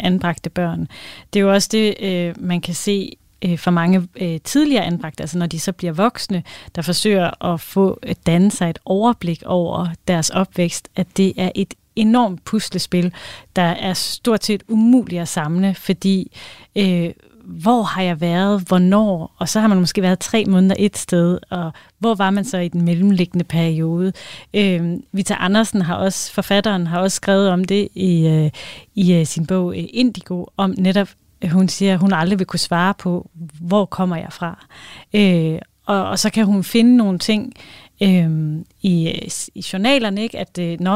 anbragte børn. Det er jo også det, man kan se for mange tidligere anbragte, altså når de så bliver voksne, der forsøger at få danne sig et overblik over deres opvækst, at det er et enormt puslespil, der er stort set umuligt at samle, fordi hvor har jeg været, hvornår, og så har man måske været 3 måneder et sted, og hvor var man så i den mellemliggende periode. Vita Andersen, forfatteren, har også skrevet om det i sin bog Indigo, om netop, hun siger, at hun aldrig vil kunne svare på, hvor kommer jeg fra. Og så kan hun finde nogle ting i journalerne, ikke? At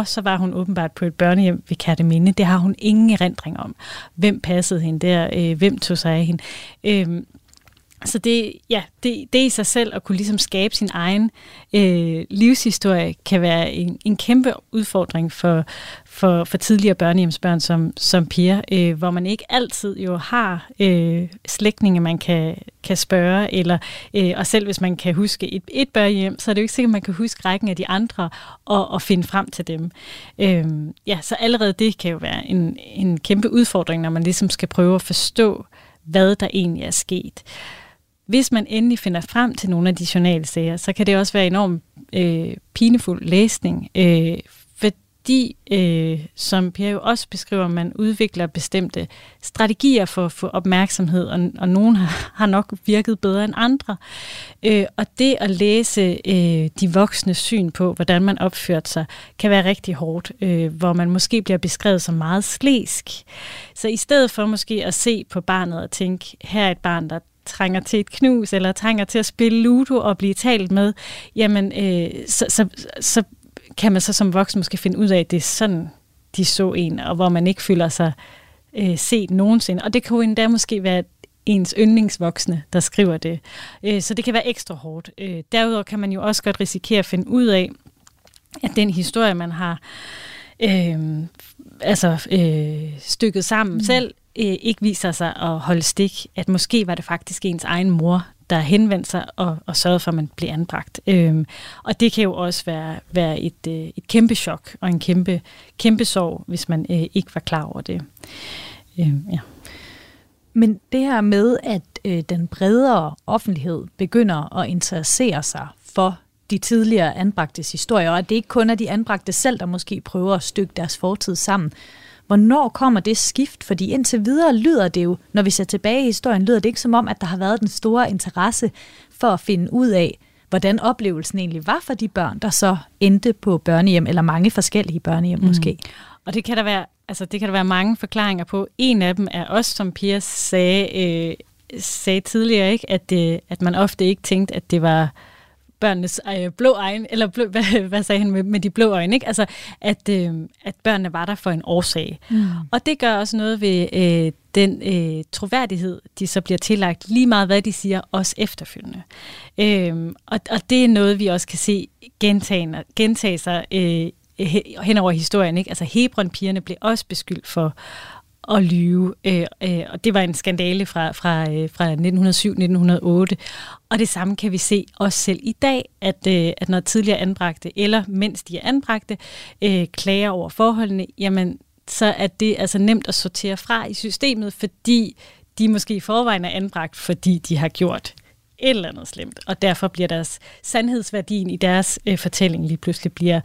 så var hun åbenbart på et børnehjem ved Kattemindet. Det har hun ingen erindring om. Hvem passede hende der? Hvem tog sig af hende? Så det i sig selv at kunne ligesom skabe sin egen livshistorie kan være en kæmpe udfordring for tidligere børnehjemsbørn som Pia, hvor man ikke altid jo har slægtninge, man kan spørge, eller, og selv hvis man kan huske et børnehjem, så er det jo ikke sikkert, at man kan huske rækken af de andre og finde frem til dem. Så allerede det kan jo være en kæmpe udfordring, når man ligesom skal prøve at forstå, hvad der egentlig er sket. Hvis man endelig finder frem til nogle af de journalsager, så kan det også være enormt pinefuld læsning, fordi, som Pia jo også beskriver, man udvikler bestemte strategier for at få opmærksomhed, og nogen har nok virket bedre end andre. Og det at læse de voksne syn på, hvordan man opførte sig, kan være rigtig hårdt, hvor man måske bliver beskrevet som meget slæsk. Så i stedet for måske at se på barnet og tænke, her er et barn, der trænger til et knus, eller trænger til at spille ludo og blive talt med, jamen, så kan man så som voksen måske finde ud af, at det er sådan, de så en, og hvor man ikke føler sig set nogensinde. Og det kan jo endda måske være ens yndlingsvoksne, der skriver det. Så det kan være ekstra hårdt. Derudover kan man jo også godt risikere at finde ud af, at den historie, man har stykket sammen selv, ikke viser sig at holde stik. At måske var det faktisk ens egen mor, der henvendte sig og sørgede for, at man blev anbragt. Og det kan jo også være et kæmpe chok og en kæmpe sorg, hvis man ikke var klar over det. Men det her med, at den bredere offentlighed begynder at interessere sig for de tidligere anbragtes historier, og at det ikke kun er de anbragte selv, der måske prøver at stykke deres fortid sammen. Hvornår kommer det skift? Fordi indtil videre lyder det jo, når vi ser tilbage i historien, lyder det ikke som om, at der har været den store interesse for at finde ud af, hvordan oplevelsen egentlig var for de børn, der så endte på børnehjem, eller mange forskellige børnehjem måske. Og det kan der være, mange forklaringer på. En af dem er også, som Pia sagde tidligere, ikke, at man ofte ikke tænkte, at det var børnenes blå øjne, eller blå, hvad sagde han med de blå øjne, ikke? Altså, at børnene var der for en årsag. Og det gør også noget ved den troværdighed, de så bliver tillagt, lige meget hvad de siger, også efterfølgende. Og det er noget, vi også kan se gentage sig hen over historien, ikke? Altså, Hebron-pigerne blev også beskyldt for og lyve, og det var en skandale fra 1907-1908, og det samme kan vi se også selv i dag, at når tidligere anbragte, eller mens de er anbragte, klager over forholdene, jamen, så er det altså nemt at sortere fra i systemet, fordi de måske i forvejen er anbragt, fordi de har gjort et eller andet slemt, og derfor bliver deres sandhedsværdien i deres fortælling lige pludselig bliver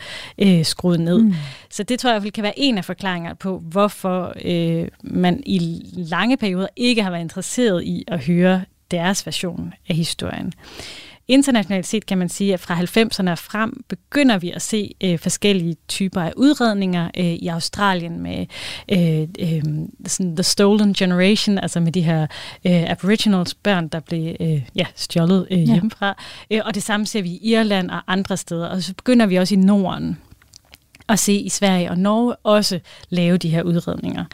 skruet ned. Så det tror jeg i hvert fald kan være en af forklaringerne på, hvorfor man i lange perioder ikke har været interesseret i at høre deres version af historien. Internationalt set kan man sige, at fra 90'erne og frem begynder vi at se forskellige typer af udredninger i Australien med The Stolen Generation, altså med de her Aboriginals børn, der blev stjålet hjemmefra. Og det samme ser vi i Irland og andre steder, og så begynder vi også i Norden at se i Sverige og Norge også lave de her udredninger.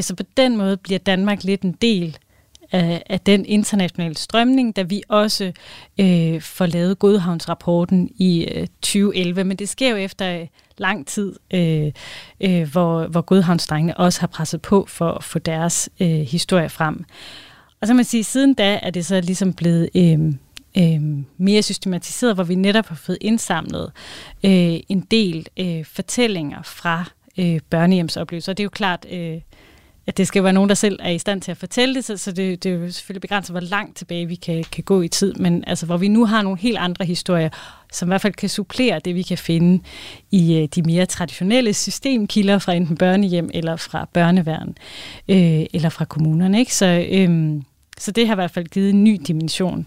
Så på den måde bliver Danmark lidt en del af den internationale strømning, da vi også får lavet Godhavnsrapporten i 2011. Men det sker jo efter lang tid, hvor Godhavnsdrengene også har presset på for at få deres historie frem. Og så kan man sige, at siden da er det så ligesom blevet mere systematiseret, hvor vi netop har fået indsamlet en del fortællinger fra børnehjemsoplevelser. Det er jo klart at det skal være nogen, der selv er i stand til at fortælle det, så det er jo selvfølgelig begrænset, hvor langt tilbage vi kan gå i tid, men altså, hvor vi nu har nogle helt andre historier, som i hvert fald kan supplere det, vi kan finde i de mere traditionelle systemkilder fra enten børnehjem eller fra børneværn eller fra kommunerne. Ikke? Så det har i hvert fald givet en ny dimension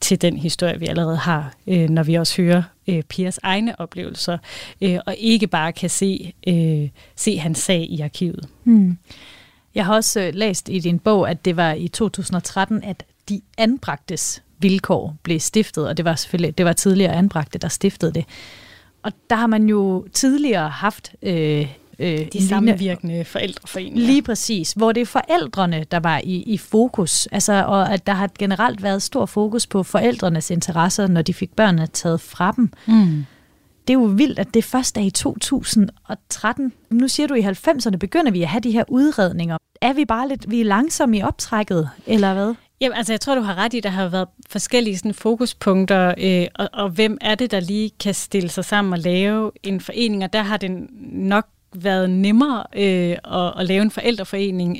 til den historie, vi allerede har, når vi også hører Pias egne oplevelser, og ikke bare kan se hans sag i arkivet. Hmm. Jeg har også læst i din bog, at det var i 2013, at De Anbragtes Vilkår blev stiftet, og det var tidligere anbragte, der stiftede det. Og der har man jo tidligere haft de sammenvirkende forældreforeninger. Lige præcis, hvor det er forældrene, der var i fokus, altså, og at der har generelt været stor fokus på forældrenes interesser, når de fik børnene taget fra dem. Mm. Det er jo vildt, at det først er i 2013. Nu siger du, at i 90'erne begynder vi at have de her udredninger. Er vi bare lidt langsomme i optrækket, eller hvad? Jamen, altså, jeg tror, du har ret i, der har været forskellige sådan, fokuspunkter, og hvem er det, der lige kan stille sig sammen og lave en forening, og der har det nok været nemmere at lave en forældreforening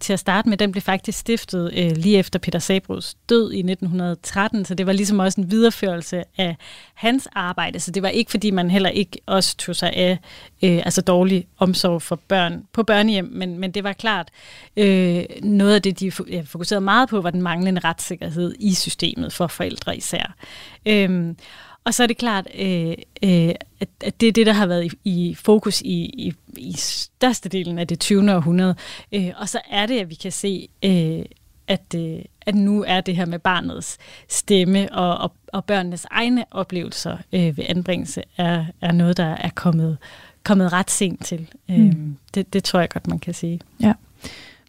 til at starte med. Den blev faktisk stiftet lige efter Peter Sabros død i 1913, så det var ligesom også en videreførelse af hans arbejde, så det var ikke, fordi man heller ikke også tog sig af dårlig omsorg for børn på børnehjem, men det var klart, noget af det, de fokuserede meget på, var den manglende retssikkerhed i systemet for forældre især. Og så er det klart, at det er det, der har været i fokus i størstedelen af det 20. århundrede. Og så er det, at vi kan se, at nu er det her med barnets stemme og børnenes egne oplevelser ved anbringelse er noget, der er kommet ret sent til. Det tror jeg godt, man kan sige. Ja.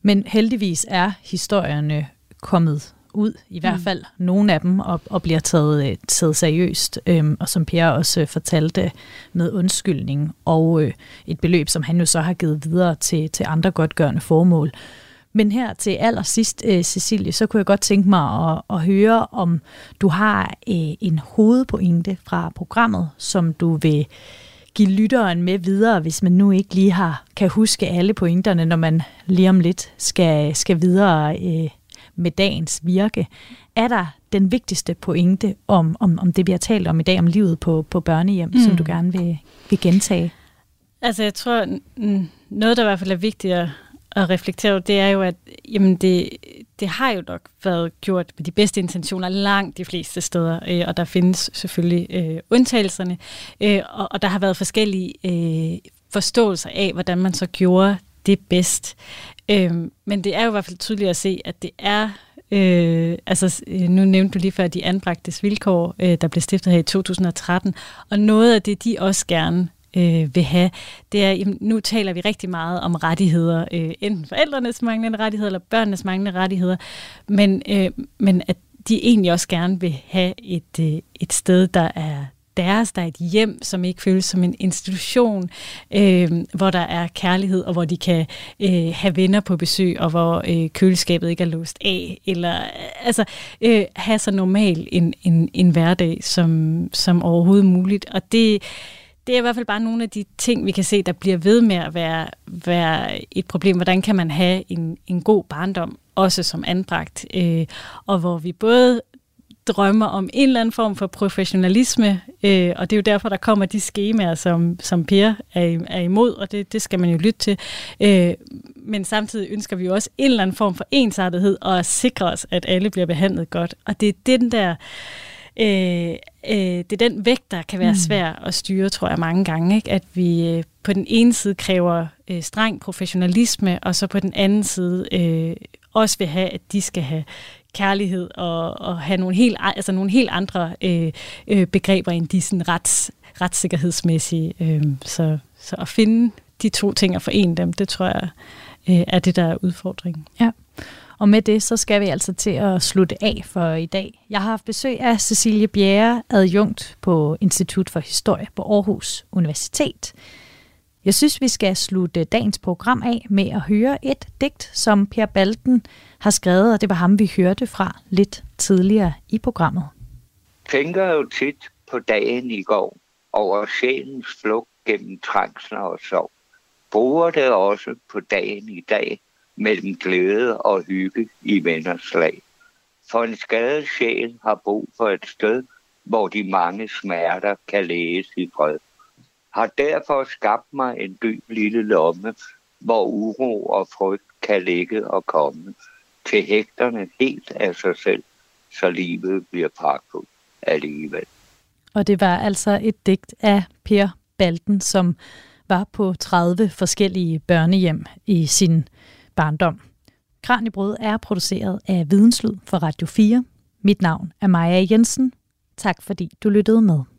Men heldigvis er historierne kommet ud, i hvert fald nogle af dem, og bliver taget seriøst. Og som Per også fortalte, med undskyldning og et beløb, som han jo så har givet videre til andre godtgørende formål. Men her til allersidst, Cecilie, så kunne jeg godt tænke mig at høre, om du har en hovedpointe fra programmet, som du vil give lytteren med videre, hvis man nu ikke lige kan huske alle pointerne, når man lige om lidt skal videre med dagens virke. Er der den vigtigste pointe om det, vi har talt om i dag, om livet på børnehjem, som du gerne vil gentage? Altså, jeg tror, noget, der i hvert fald er vigtigt at reflektere over, det er jo, at jamen det har jo nok været gjort med de bedste intentioner langt de fleste steder, og der findes selvfølgelig undtagelserne, og der har været forskellige forståelser af, hvordan man så gjorde det bedst. Men det er jo i hvert fald tydeligt at se, at det er, nu nævnte du lige før De Anbragtes Vilkår, der blev stiftet her i 2013, og noget af det, de også gerne vil have, det er, jamen, nu taler vi rigtig meget om rettigheder, enten forældrenes manglende rettigheder eller børnenes manglende rettigheder, men at de egentlig også gerne vil have et sted, der er deres, der er et hjem, som ikke føles som en institution, hvor der er kærlighed, og hvor de kan have venner på besøg, og hvor køleskabet ikke er låst af, eller have så normal en hverdag som overhovedet muligt. Og det er i hvert fald bare nogle af de ting, vi kan se, der bliver ved med at være et problem. Hvordan kan man have en god barndom, også som anbragt, og hvor vi både drømmer om en eller anden form for professionalisme, og det er jo derfor, der kommer de skemaer, som Per er imod, og det skal man jo lytte til. Men samtidig ønsker vi jo også en eller anden form for ensartethed, og at sikre os, at alle bliver behandlet godt. Og det er den vægt, der kan være svær at styre, tror jeg, mange gange. Ikke? At vi på den ene side kræver streng professionalisme, og så på den anden side også vil have, at de skal have kærlighed og have nogle helt andre begreber end de sådan retssikkerhedsmæssige. Så at finde de to ting og forene dem, det tror jeg er det, der er udfordringen. Ja. Og med det, så skal vi altså til at slutte af for i dag. Jeg har haft besøg af Cecilie Bjerre, adjunkt på Institut for Historie på Aarhus Universitet. Jeg synes, vi skal slutte dagens program af med at høre et digt, som Per Balten har skrevet, og det var ham, vi hørte fra lidt tidligere i programmet. Tænker jo tit på dagen i går over sjælens flugt gennem trængsler og sorg. bruger det også på dagen i dag mellem glæde og hygge i venners lag. For en skadet sjæl har brug for et sted, hvor de mange smerter kan læges i fred. Har derfor skabt mig en dyb lille lomme, hvor uro og frygt kan ligge og komme. Til hægterne helt af sig selv, så livet bliver pragtfuldt alligevel. Og det var altså et digt af Per Balden, som var på 30 forskellige børnehjem i sin barndom. Kraniebrud er produceret af Videnslyd for Radio 4. Mit navn er Maja Jensen. Tak fordi du lyttede med.